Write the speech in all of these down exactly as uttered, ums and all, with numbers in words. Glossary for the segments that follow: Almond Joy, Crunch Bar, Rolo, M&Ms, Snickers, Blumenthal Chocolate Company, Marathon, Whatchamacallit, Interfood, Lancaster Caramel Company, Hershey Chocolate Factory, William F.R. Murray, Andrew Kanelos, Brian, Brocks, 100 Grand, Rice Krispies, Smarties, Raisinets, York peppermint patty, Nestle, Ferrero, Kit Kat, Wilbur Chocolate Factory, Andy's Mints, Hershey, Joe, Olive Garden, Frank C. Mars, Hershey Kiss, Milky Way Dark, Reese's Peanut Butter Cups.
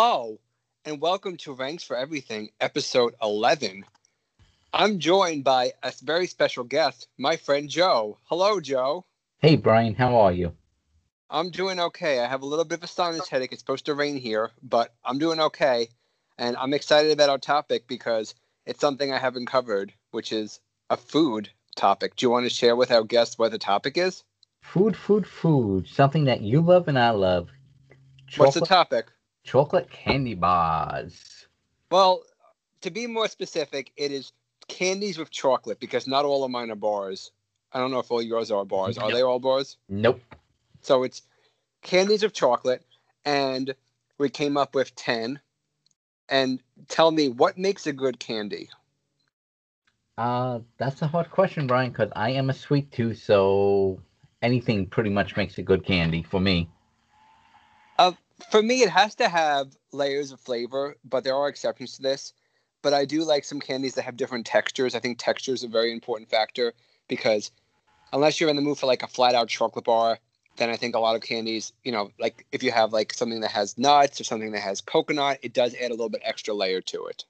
Hello, and welcome to Ranks for Everything, episode eleven. I'm joined by a very special guest, my friend Joe. Hello, Joe. Hey, Brian. How are you? I'm doing okay. I have a little bit of a sinus headache. It's supposed to rain here, but I'm doing okay. And I'm excited about our topic because it's something I haven't covered, which is a food topic. Do you want to share with our guests what the topic is? Food, food, food. Something that you love and I love. Chocolate, what's the topic? Chocolate candy bars. Well, to be more specific, it is candies with chocolate because not all of mine are bars. I don't know if all yours are bars. Are nope. They all bars? Nope. So it's candies of chocolate, and we came up with ten. And tell me, what makes a good candy? Uh, that's a hard question, Brian, because I am a sweet tooth, so anything pretty much makes a good candy for me. Uh, for me, it has to have layers of flavor, but there are exceptions to this. But I do like some candies that have different textures. I think texture is a very important factor because unless you're in the mood for like a flat-out chocolate bar, then I think a lot of candies, you know, like if you have like something that has nuts or something that has coconut, it does add a little bit extra layer to it.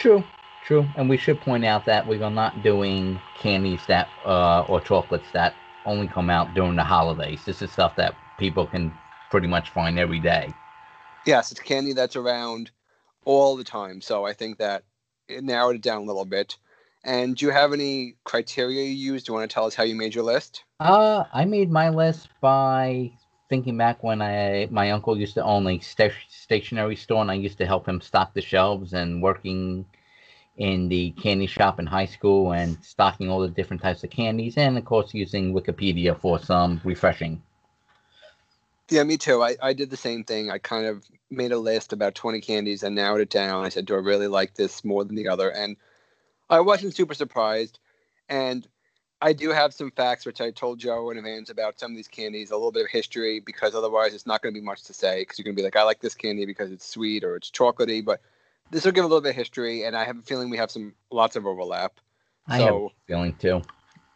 True, true. And we should point out that we are not doing candies that uh, or chocolates that only come out during the holidays. This is stuff that people can pretty much find every day. Yes, it's candy that's around all the time. So I think that it narrowed it down a little bit. And do you have any criteria you used? Do you want to tell us how you made your list? Uh, I made my list by thinking back when I my uncle used to own a st- stationery store, and I used to help him stock the shelves, and working in the candy shop in high school and stocking all the different types of candies, and, of course, using Wikipedia for some refreshing. Yeah, me too. I, I did the same thing. I kind of made a list about twenty candies and narrowed it down. I said, do I really like this more than the other? And I wasn't super surprised, and I do have some facts, which I told Joe in advance about some of these candies, a little bit of history, because otherwise it's not going to be much to say, because you're going to be like, I like this candy because it's sweet or it's chocolatey, but this will give a little bit of history, and I have a feeling we have some lots of overlap. I so have a feeling, too.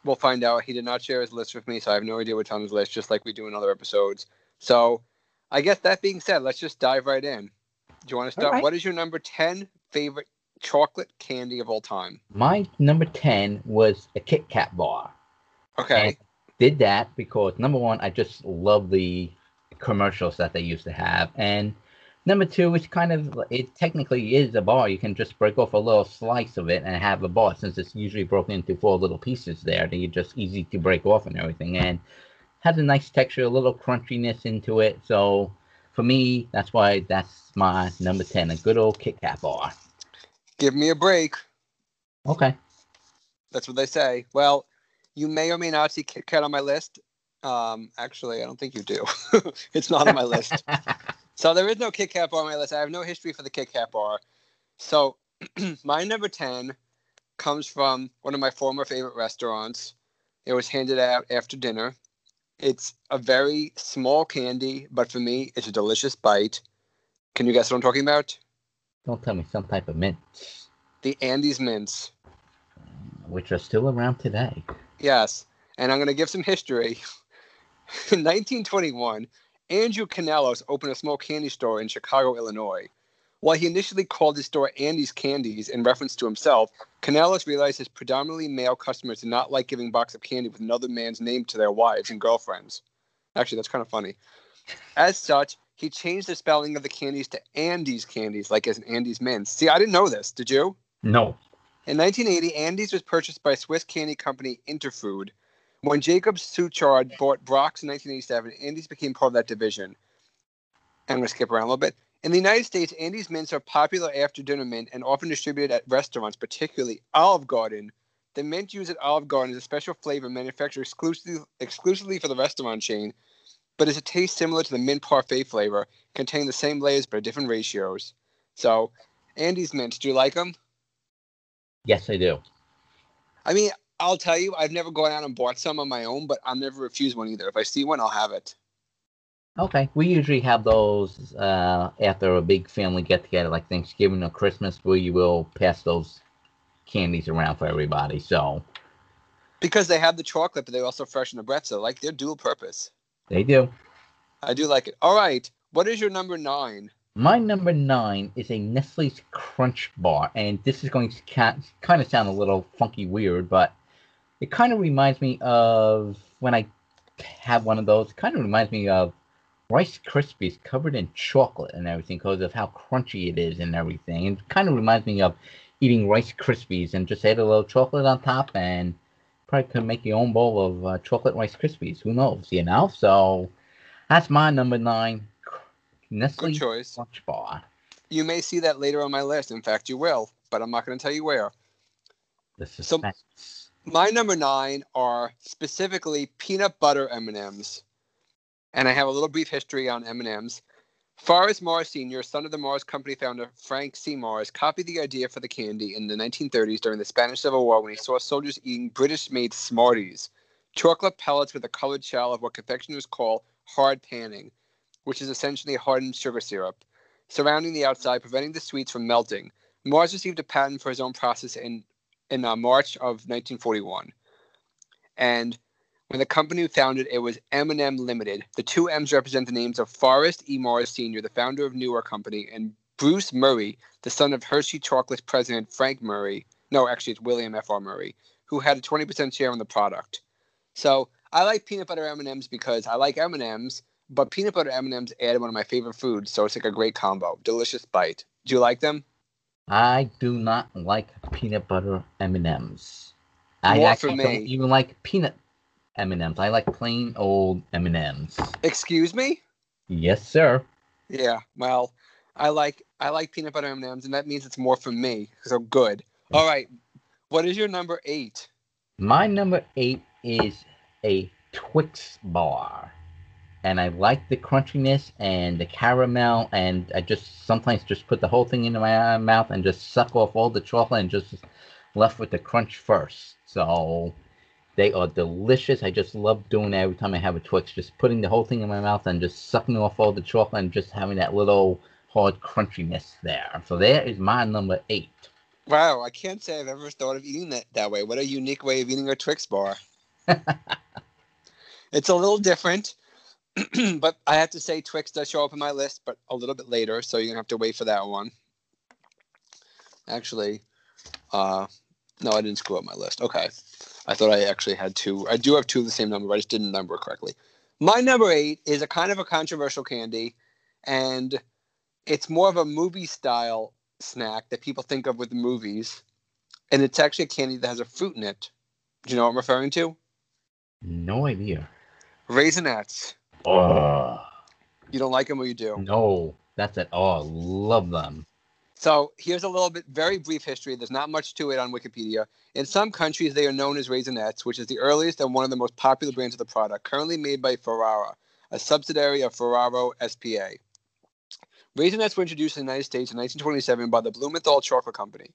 We'll find out. He did not share his list with me, so I have no idea what's on his list, just like we do in other episodes. So I guess that being said, let's just dive right in. Do you want to start? Right. What is your number ten favorite chocolate candy of all time? My number ten was a Kit Kat bar. Okay. And did that because, number one, I just love the commercials that they used to have. And number two, it's kind of, it technically is a bar. You can just break off a little slice of it and have a bar, since it's usually broken into four little pieces there. They're just easy to break off and everything. And has a nice texture, a little crunchiness into it. So for me, that's why that's my number ten, a good old Kit Kat bar. Give me a break. Okay. That's what they say. Well, you may or may not see Kit Kat on my list. Um, actually, I don't think you do. It's not on my list. So there is no Kit Kat bar on my list. I have no history for the Kit Kat bar. So my number ten comes from one of my former favorite restaurants. It was handed out after dinner. It's a very small candy, but for me, it's a delicious bite. Can you guess what I'm talking about? Don't tell me some type of mint. The Andy's Mints. Which are still around today. Yes. And I'm going to give some history. In nineteen twenty-one, Andrew Kanelos opened a small candy store in Chicago, Illinois. While he initially called his store Andy's Candies in reference to himself, Kanelos realized his predominantly male customers did not like giving a box of candy with another man's name to their wives and girlfriends. Actually, that's kind of funny. As such, he changed the spelling of the candies to Andy's Candies, like as in Andy's Mints. See, I didn't know this. Did you? No. In nineteen eighty, Andy's was purchased by Swiss candy company Interfood. When Jacob Suchard bought Brocks in nineteen eighty-seven, Andy's became part of that division. I'm going to skip around a little bit. In the United States, Andy's Mints are popular after-dinner mint and often distributed at restaurants, particularly Olive Garden. The mint used at Olive Garden is a special flavor manufactured exclusively, exclusively for the restaurant chain, but it's a taste similar to the mint parfait flavor, containing the same layers but different ratios. So, Andy's Mints, do you like them? Yes, I do. I mean, I'll tell you, I've never gone out and bought some on my own, but I'll never refuse one either. If I see one, I'll have it. Okay. We usually have those uh, after a big family get-together, like Thanksgiving or Christmas, where you will pass those candies around for everybody. So, because they have the chocolate, but they also freshen the breath, so like they're dual purpose. They do. I do like it. All right. What is your number nine? My number nine is a Nestle's Crunch Bar, and this is going to kind of sound a little funky weird, but it kind of reminds me of, when I have one of those, it kind of reminds me of Rice Krispies covered in chocolate and everything because of how crunchy it is and everything. It kind of reminds me of eating Rice Krispies and just add a little chocolate on top, and probably could make your own bowl of uh, chocolate Rice Krispies. Who knows, you know? So that's my number nine. Nestle Crunch Bar. You may see that later on my list. In fact, you will, but I'm not going to tell you where. This is so nice. My number nine are specifically peanut butter M and M's, and I have a little brief history on M and M's. Forrest Mars Senior, son of the Mars Company founder Frank C. Mars, copied the idea for the candy in the nineteen thirties during the Spanish Civil War when he saw soldiers eating British-made Smarties, chocolate pellets with a colored shell of what confectioners call hard panning, which is essentially hardened sugar syrup, surrounding the outside, preventing the sweets from melting. Mars received a patent for his own process in, in uh, March of nineteen forty-one. And when the company founded, it was M and M Limited. The two M's represent the names of Forrest E. Mars Senior, the founder of Newark Company, and Bruce Murray, the son of Hershey Chocolate president Frank Murray. No, actually, it's William F R Murray, who had a twenty percent share in the product. So I like peanut butter M and M's because I like M and M's, but peanut butter M and M's add one of my favorite foods, so it's like a great combo. Delicious bite. Do you like them? I do not like peanut butter M and M's. I More actually for me. don't even like peanut M and M's. I like plain old M and M's. Excuse me? Yes, sir. Yeah, well, I like I like peanut butter M and M's, and that means it's more for me, so good. All right, what is your number eight? My number eight is a Twix bar. And I like the crunchiness and the caramel, and I just sometimes just put the whole thing into my mouth and just suck off all the chocolate and just left with the crunch first. So they are delicious. I just love doing that every time I have a Twix, just putting the whole thing in my mouth and just sucking off all the chocolate and just having that little hard crunchiness there. So there is my number eight. Wow, I can't say I've ever thought of eating that that way. What a unique way of eating a Twix bar. It's a little different. But I have to say Twix does show up on my list, but a little bit later, so you're going to have to wait for that one. Actually, uh, no, I didn't screw up my list. Okay. I thought I actually had two. I do have two of the same number, but I just didn't number it correctly. My number eight is a kind of a controversial candy, and it's more of a movie-style snack that people think of with movies, and it's actually a candy that has a fruit in it. Do you know what I'm referring to? No idea. Raisinets. Oh, you don't like them or you do? No, that's it. Oh, love them. So here's a little bit, very brief history. There's not much to it on Wikipedia. In some countries, they are known as Raisinets, which is the earliest and one of the most popular brands of the product, currently made by Ferrero, a subsidiary of Ferrero S P A. Raisinets were introduced in the United States in nineteen twenty-seven by the Blumenthal Chocolate Company.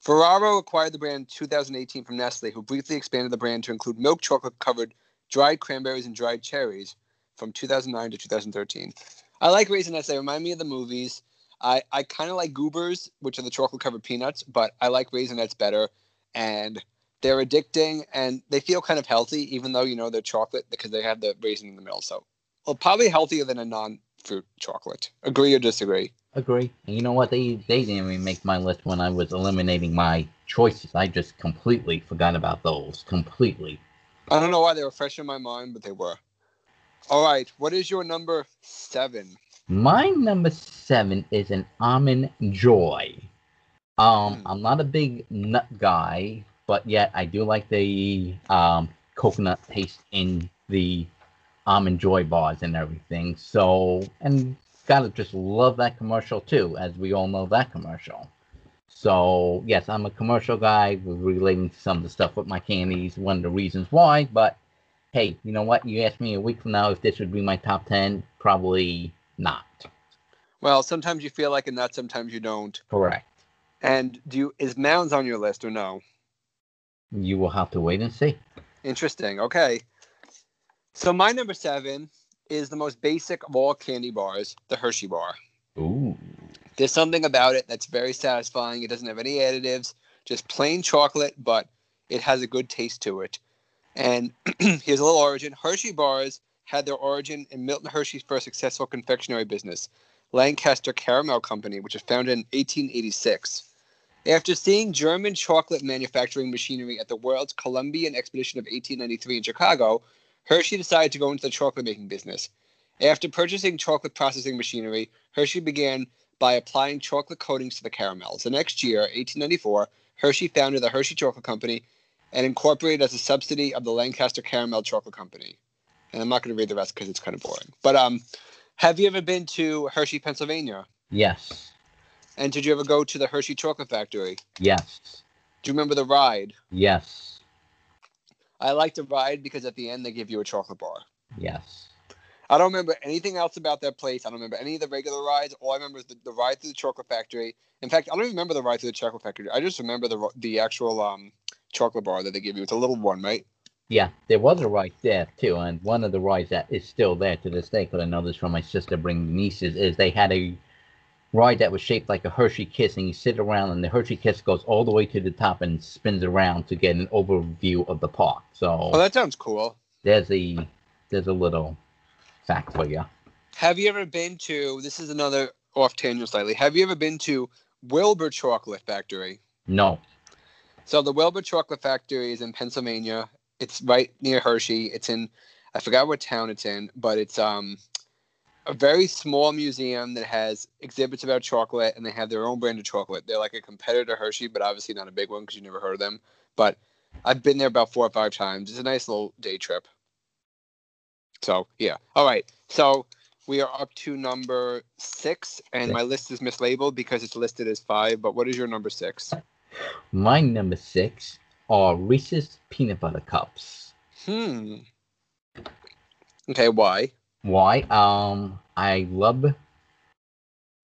Ferrero acquired the brand in two thousand eighteen from Nestle, who briefly expanded the brand to include milk chocolate-covered dried cranberries and dried cherries from two thousand nine to two thousand thirteen. I like Raisinets. They remind me of the movies. I, I kind of like Goobers, which are the chocolate-covered peanuts, but I like Raisinets better. And they're addicting, and they feel kind of healthy, even though, you know, they're chocolate, because they have the raisin in the middle. So, well, probably healthier than a non-fruit chocolate. Agree or disagree? Agree. And you know what? They, they didn't even make my list when I was eliminating my choices. I just completely forgot about those. Completely. I don't know why they were fresh in my mind, but they were. All right, what is your number seven? My number seven is an Almond Joy. Um, mm. I'm not a big nut guy, but yet I do like the um, coconut taste in the Almond Joy bars and everything. So, and gotta just love that commercial too, as we all know that commercial. So, yes, I'm a commercial guy relating to some of the stuff with my candies, one of the reasons why. But, hey, you know what? You ask me a week from now if this would be my top ten, probably not. Well, sometimes you feel like a nut, sometimes you don't. Correct. And do you, is Mounds on your list or no? You will have to wait and see. Interesting. Okay. So my number seven is the most basic of all candy bars, the Hershey bar. Ooh. There's something about it that's very satisfying. It doesn't have any additives, just plain chocolate, but it has a good taste to it. And here's a little origin. Hershey bars had their origin in Milton Hershey's first successful confectionery business. Lancaster Caramel Company, which was founded in eighteen eighty-six. After seeing German chocolate manufacturing machinery at the World's Columbian Expedition of eighteen ninety-three in Chicago, Hershey decided to go into the chocolate-making business. After purchasing chocolate processing machinery, Hershey began by applying chocolate coatings to the caramels. The next year, eighteen ninety-four, Hershey founded the Hershey Chocolate Company and incorporated as a subsidiary of the Lancaster Caramel Chocolate Company. And I'm not going to read the rest because it's kind of boring. But um, have you ever been to Hershey, Pennsylvania? Yes. And did you ever go to the Hershey Chocolate Factory? Yes. Do you remember the ride? Yes. I liked the ride because at the end they give you a chocolate bar. Yes. I don't remember anything else about that place. I don't remember any of the regular rides. All I remember is the, the ride through the chocolate factory. In fact, I don't even remember the ride through the chocolate factory. I just remember the the actual um, chocolate bar that they give you. It's a little one, right? Yeah, there was a ride there, too. And one of the rides that is still there to this day, because I know this from my sister bringing nieces, is they had a ride that was shaped like a Hershey Kiss, and you sit around, and the Hershey Kiss goes all the way to the top and spins around to get an overview of the park. So, oh, that sounds cool. There's a there's a little fact for you. Have you ever been to? This is another off tangent slightly. Have you ever been to Wilbur Chocolate Factory? No. So the Wilbur Chocolate Factory is in Pennsylvania. It's right near Hershey. It's in, I forgot what town it's in, but it's um. a very small museum that has exhibits about chocolate, and they have their own brand of chocolate. They're like a competitor to Hershey, but obviously not a big one because you never heard of them. But I've been there about four or five times. It's a nice little day trip. So, yeah. All right. So we are up to number six, and six. My list is mislabeled because it's listed as five. But what is your number six? My number six are Reese's Peanut Butter Cups. Hmm. Okay, why? Why? Um, I love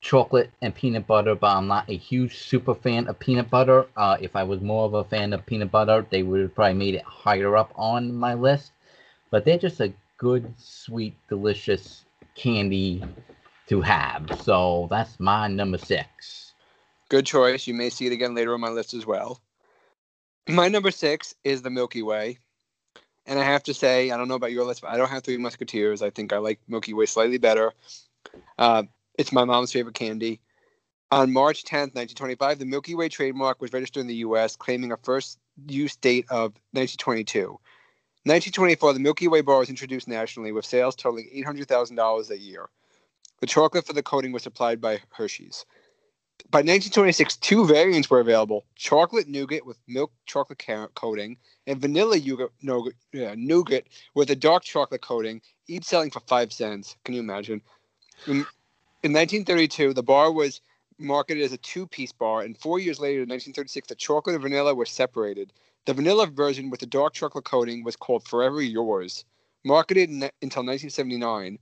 chocolate and peanut butter, but I'm not a huge super fan of peanut butter. Uh, if I was more of a fan of peanut butter, they would have probably made it higher up on my list. But they're just a good, sweet, delicious candy to have. So that's my number six. Good choice. You may see it again later on my list as well. My number six is the Milky Way. And I have to say, I don't know about your list, but I don't have Three Musketeers. I think I like Milky Way slightly better. Uh, it's my mom's favorite candy. On March tenth, nineteen twenty-five, the Milky Way trademark was registered in the U S, claiming a first use date of nineteen twenty-two. nineteen twenty-four, the Milky Way bar was introduced nationally, with sales totaling eight hundred thousand dollars a year. The chocolate for the coating was supplied by Hershey's. By nineteen twenty-six, two variants were available, chocolate nougat with milk chocolate coating and vanilla nougat, nougat, yeah, nougat with a dark chocolate coating, each selling for five cents. Can you imagine? In, in nineteen thirty-two, the bar was marketed as a two-piece bar, and four years later, in nineteen thirty-six, the chocolate and vanilla were separated. The vanilla version with the dark chocolate coating was called Forever Yours, marketed in, until nineteen seventy-nine.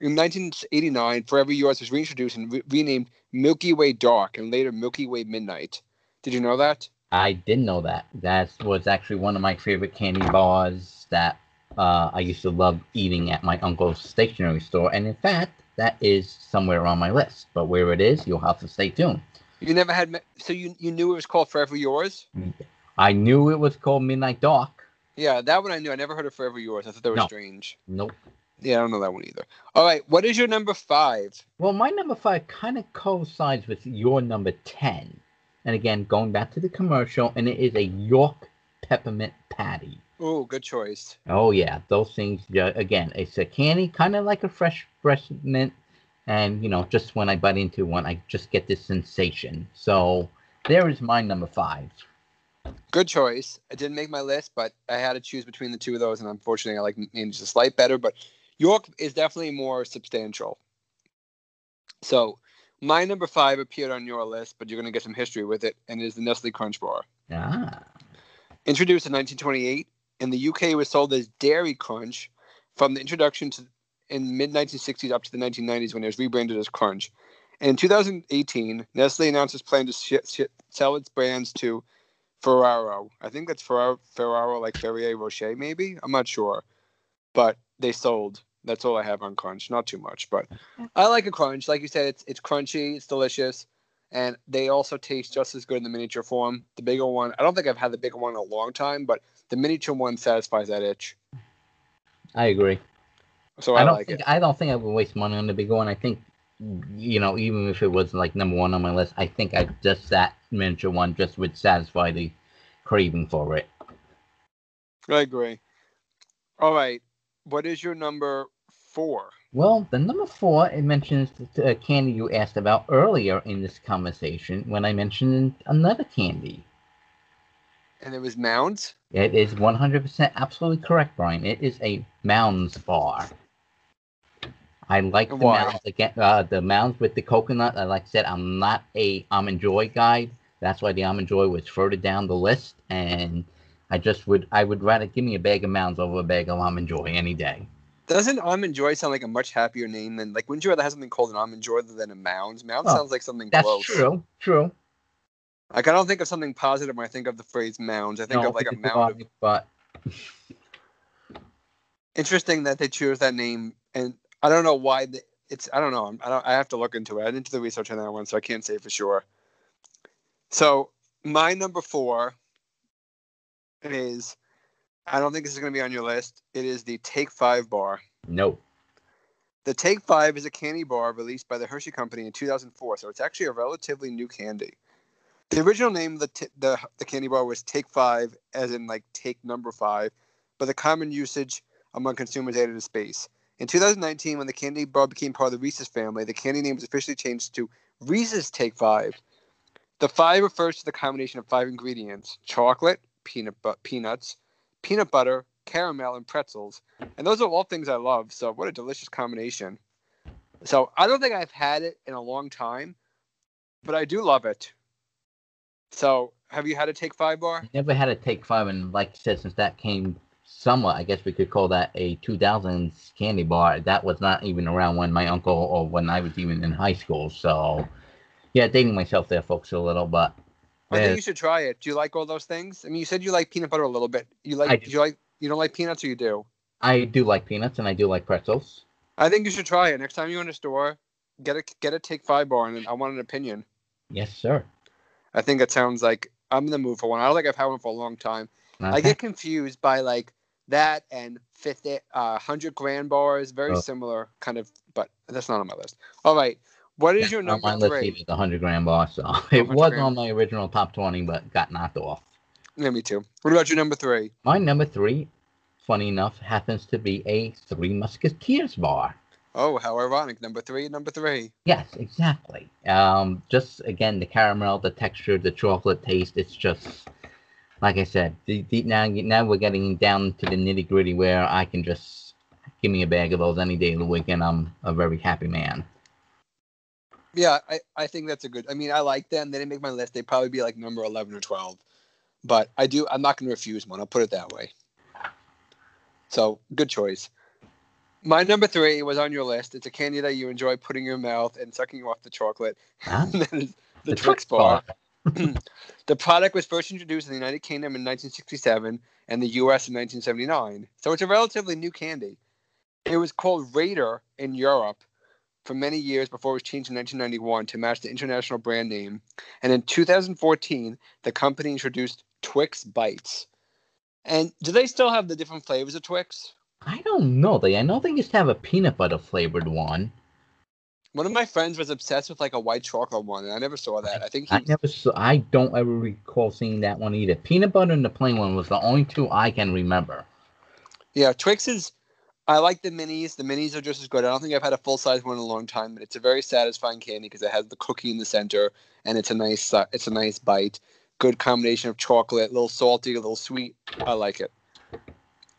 In nineteen eighty-nine, Forever Yours was reintroduced and re- renamed Milky Way Dark and later Milky Way Midnight. Did you know that? I didn't know that. That was actually one of my favorite candy bars that uh, I used to love eating at my uncle's stationery store. And in fact, that is somewhere on my list. But where it is, you'll have to stay tuned. You never had... So you, you knew it was called Forever Yours? I knew it was called Midnight Dark. Yeah, that one I knew. I never heard of Forever Yours. I thought that was no. strange. Nope. Yeah, I don't know that one either. All right, what is your number five? Well, my number five kind of coincides with your number ten. And again, going back to the commercial, and it is a York peppermint patty. Oh, good choice. Oh, yeah, those things, again, it's a candy, kind of like a fresh, fresh mint. And, you know, just when I bite into one, I just get this sensation. So there is my number five. Good choice. I didn't make my list, but I had to choose between the two of those. And unfortunately, I like Andy's a slight better, but York is definitely more substantial. So my number five appeared on your list, but you're going to get some history with it, and it is the Nestle Crunch Bar. Ah. Introduced in nineteen twenty-eight, in the U K it was sold as Dairy Crunch from the introduction to in mid nineteen sixties up to the nineteen nineties when it was rebranded as Crunch. And in two thousand eighteen, Nestle announced its plan to sh- sh- sell its brands to Ferrero. I think that's Ferrero, Ferrero like Ferrier Rocher maybe? I'm not sure. But they sold. That's all I have on Crunch. Not too much, but I like a Crunch. Like you said, it's it's crunchy, it's delicious, and they also taste just as good in the miniature form. The bigger one, I don't think I've had the bigger one in a long time, but the miniature one satisfies that itch. I agree. So I, I don't like think, it. I don't think I would waste money on the bigger one. I think you know, even if it wasn't like number one on my list, I think I just that miniature one just would satisfy the craving for it. I agree. All right. What is your number four? Well, the number four, it mentions the candy you asked about earlier in this conversation when I mentioned another candy. And it was Mounds? It is one hundred percent absolutely correct, Brian. It is a Mounds bar. I like the Why? Mounds again, uh, the Mounds with the coconut. Like I said, I'm not a Almond Joy guy. That's why the Almond Joy was further down the list. And I just would, I would rather give me a bag of Mounds over a bag of Almond Joy any day. Doesn't Almond Joy sound like a much happier name than, like, wouldn't you rather have something called an Almond Joy than a Mounds? Mounds oh, sounds like something that's gross. That's true, true. Like, I don't think of something positive when I think of the phrase Mounds. I think no, of, like, a mound of... But... Interesting that they chose that name, and I don't know why the, it's. I don't know. I don't. I have to look into it. I didn't do the research on that one, so I can't say for sure. So my number four is. I don't think this is going to be on your list. It is the Take Five bar. No. The Take Five is a candy bar released by the Hershey Company in two thousand four, so it's actually a relatively new candy. The original name of the t- the the candy bar was Take Five, as in like take number five, but the common usage among consumers added a space. In two thousand nineteen, when the candy bar became part of the Reese's family, the candy name was officially changed to Reese's Take Five. The five refers to the combination of five ingredients: chocolate, peanut bu- peanuts, peanut butter, caramel, and pretzels. And those are all things I love, so what a delicious combination. So I don't think I've had it in a long time, but I do love it. So have you had a Take Five bar? I never had a Take Five, and like I said, since that came... somewhat, I guess we could call that a two thousands candy bar. That was not even around when my uncle or when I was even in high school. So, yeah, dating myself there, folks, a little, but... I think you should try it. Do you like all those things? I mean, you said you like peanut butter a little bit. You like? Do. Do you like? You don't like peanuts, or you do? I do like peanuts, and I do like pretzels. I think you should try it. Next time you're in a store, get a, get a Take Five bar, and I want an opinion. Yes, sir. I think it sounds like I'm in the mood for one. I don't think I've had one for a long time. Okay. I get confused by, like, that and fifty, uh, one hundred grand bars, very oh. similar kind of, but that's not on my list. All right, what is yeah, your number on my three? List, the one hundred grand bar, so it was grand. On my original top twenty, but got knocked off. Yeah, me too. What about your number three? My number three, funny enough, happens to be a Three Musketeers bar. Oh, how ironic. Number three, number three. Yes, exactly. Um, just, again, the caramel, the texture, the chocolate taste, it's just... Like I said, the, the, now now we're getting down to the nitty gritty where I can just give me a bag of those any day of the week, and I'm a very happy man. Yeah, I, I think that's a good. I mean, I like them. They didn't make my list. They'd probably be like number eleven or twelve, but I do. I'm not going to refuse one. I'll put it that way. So good choice. My number three was on your list. It's a candy that you enjoy putting in your mouth and sucking off the chocolate. Ah, that is the, the Twix bar. bar. The product was first introduced in the United Kingdom in nineteen sixty-seven and the U S in nineteen seventy-nine, so it's a relatively new candy. It was called Raider in Europe for many years before it was changed in nineteen ninety-one to match the international brand name, and in two thousand fourteen, the company introduced Twix Bites. And do they still have the different flavors of Twix? I don't know. They I know they used to have a peanut butter flavored one. One of my friends was obsessed with, like, a white chocolate one, and I never saw that. I think he... I never saw... I don't ever recall seeing that one either. Peanut butter and the plain one was the only two I can remember. Yeah, Twix is... I like the minis. The minis are just as good. I don't think I've had a full-size one in a long time, but it's a very satisfying candy because it has the cookie in the center, and it's a nice uh, it's a nice bite. Good combination of chocolate, a little salty, a little sweet. I like it.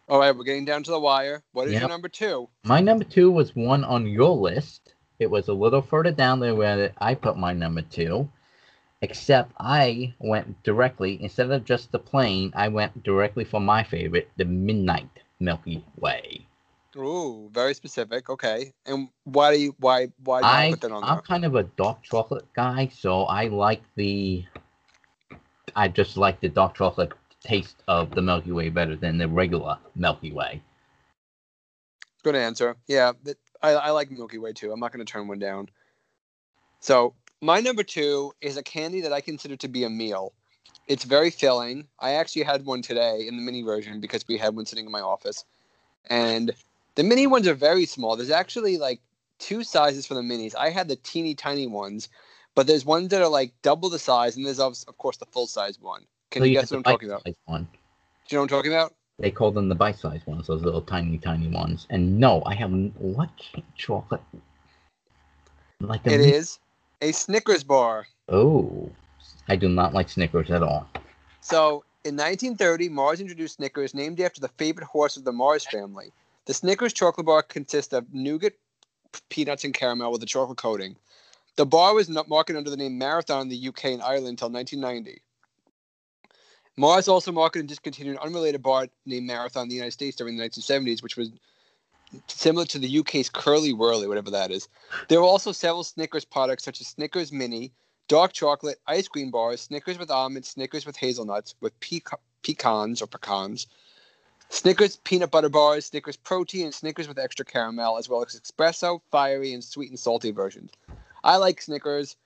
All right, we're getting down to the wire. What is yep. your number two? My number two was one on your list. It was a little further down there where I put my number two, except I went directly, instead of just the plain, I went directly for my favorite, the Midnight Milky Way. Ooh, very specific. Okay. And why do you, why, why do you I, put that on there? I'm kind of a dark chocolate guy, so I like the, I just like the dark chocolate taste of the Milky Way better than the regular Milky Way. Good answer. Yeah. Th- I, I like Milky Way, too. I'm not going to turn one down. So my number two is a candy that I consider to be a meal. It's very filling. I actually had one today in the mini version because we had one sitting in my office. And the mini ones are very small. There's actually, like, two sizes for the minis. I had the teeny tiny ones, but there's ones that are like double the size, and there's of course the full size one. Can so you, you guess what I'm talking about? One. Do you know what I'm talking about? They call them the bite size ones, those little tiny tiny ones. And no, I have what chocolate? Like a it is a Snickers bar. Oh, I do not like Snickers at all. So in nineteen thirty, Mars introduced Snickers, named after the favorite horse of the Mars family. The Snickers chocolate bar consists of nougat, peanuts, and caramel with a chocolate coating. The bar was marketed under the name Marathon in the U K and Ireland until nineteen ninety. Mars also marketed and discontinued an unrelated bar named Marathon in the United States during the nineteen seventies, which was similar to the U K's Curly Whirly, whatever that is. There were also several Snickers products, such as Snickers Mini, dark chocolate, ice cream bars, Snickers with almonds, Snickers with hazelnuts, with peca- pecans or pecans, Snickers peanut butter bars, Snickers protein, and Snickers with extra caramel, as well as espresso, fiery, and sweet and salty versions. I like Snickers.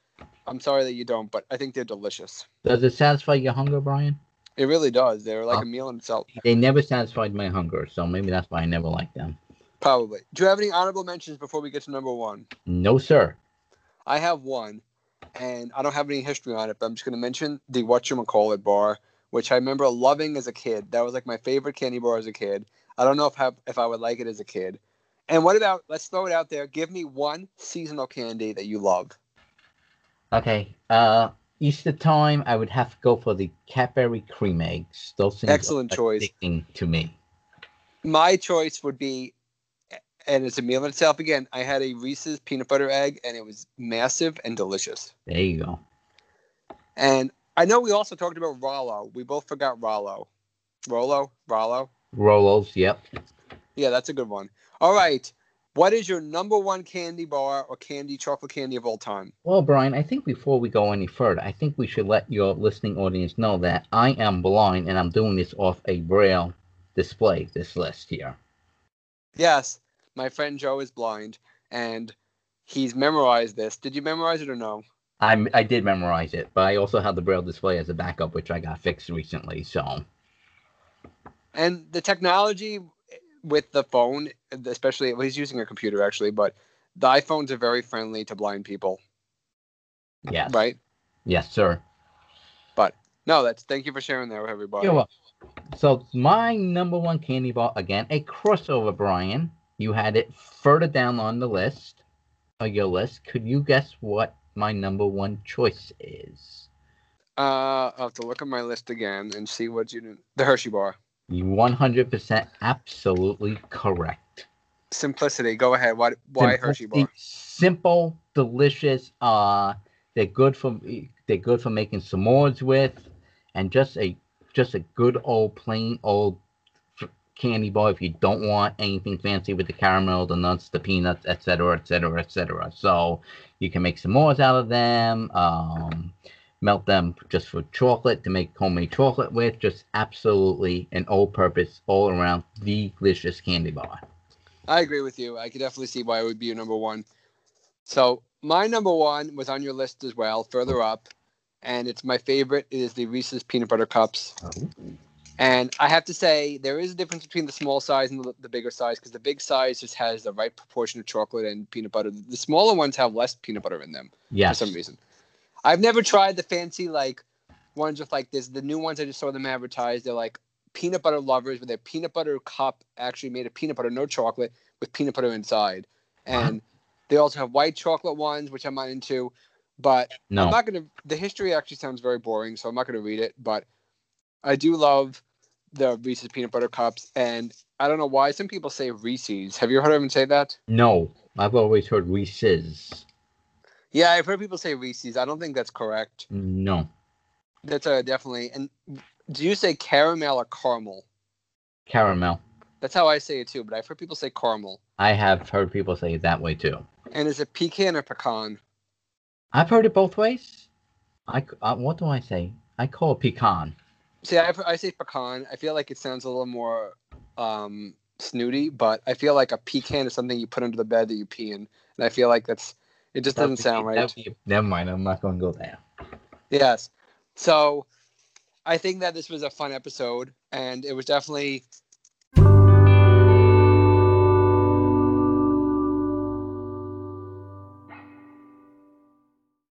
I'm sorry that you don't, but I think they're delicious. Does it satisfy your hunger, Brian? It really does. They're like uh, a meal in itself. They never satisfied my hunger, so maybe that's why I never liked them. Probably. Do you have any honorable mentions before we get to number one? No, sir. I have one, and I don't have any history on it, but I'm just going to mention the whatchamacallit bar, which I remember loving as a kid. That was like my favorite candy bar as a kid. I don't know if I, if I would like it as a kid. And what about, let's throw it out there. Give me one seasonal candy that you love. Okay. Uh, Easter time, I would have to go for the Cadbury cream eggs. Those things Excellent are choice. Addicting to me. My choice would be, and it's a meal in itself again, I had a Reese's peanut butter egg, and it was massive and delicious. There you go. And I know we also talked about Rolo. We both forgot Rolo. Rolo? Rolo? Rolos, yep. Yeah, that's a good one. All right. What is your number one candy bar or candy, chocolate candy of all time? Well, Brian, I think before we go any further, I think we should let your listening audience know that I am blind, and I'm doing this off a Braille display, this list here. Yes. My friend Joe is blind, and he's memorized this. Did you memorize it or no? I I did memorize it, but I also had the Braille display as a backup, which I got fixed recently. So, and the technology with the phone, especially, well, he's using a computer actually, but the iPhones are very friendly to blind people. Yes. Right? Yes, sir. But no, that's thank you for sharing that with everybody. You're welcome. So my number one candy bar, again, a crossover, Brian. You had it further down on the list, or your list. Could you guess what my number one choice is? Uh, I'll have to look at my list again and see what you do. The Hershey bar. You one hundred percent absolutely correct. Simplicity. Go ahead. Why, why Hershey bar? Simple, delicious. Uh, they're good for they're good for making s'mores with, and just a just a good old plain old candy bar if you don't want anything fancy with the caramel, the nuts, the peanuts, etc, etc, etc. So you can make s'mores out of them, um melt them just for chocolate to make homemade chocolate with. Just absolutely an all-purpose, all around delicious candy bar. I agree with you. I could definitely see why it would be your number one. So my number one was on your list as well, further up, and it's my favorite. It is the Reese's peanut butter cups. Oh. And I have to say, there is a difference between the small size and the, the bigger size, because the big size just has the right proportion of chocolate and peanut butter. The smaller ones have less peanut butter in them, yes, for some reason. I've never tried the fancy like ones with like this. The new ones, I just saw them advertised. They're like peanut butter lovers, with their peanut butter cup actually made of peanut butter, no chocolate, with peanut butter inside. And wow. They also have white chocolate ones, which I'm not into. But no. I'm not going to – the history actually sounds very boring, so I'm not going to read it. But I do love – the Reese's peanut butter cups, and I don't know why some people say Reese's. Have you heard of them say that? No, I've always heard Reese's. Yeah, I've heard people say Reese's. I don't think that's correct. No, that's uh, definitely. And do you say caramel or caramel? Caramel. That's how I say it too. But I've heard people say caramel. I have heard people say it that way too. And is it pecan or pecan? I've heard it both ways. I uh, what do I say? I call it pecan. See, I, I say pecan. I feel like it sounds a little more um, snooty, but I feel like a pecan is something you put under the bed that you pee in, and I feel like that's it just doesn't sound right. Never mind, I'm not going to go there. Yes. So I think that this was a fun episode, and it was definitely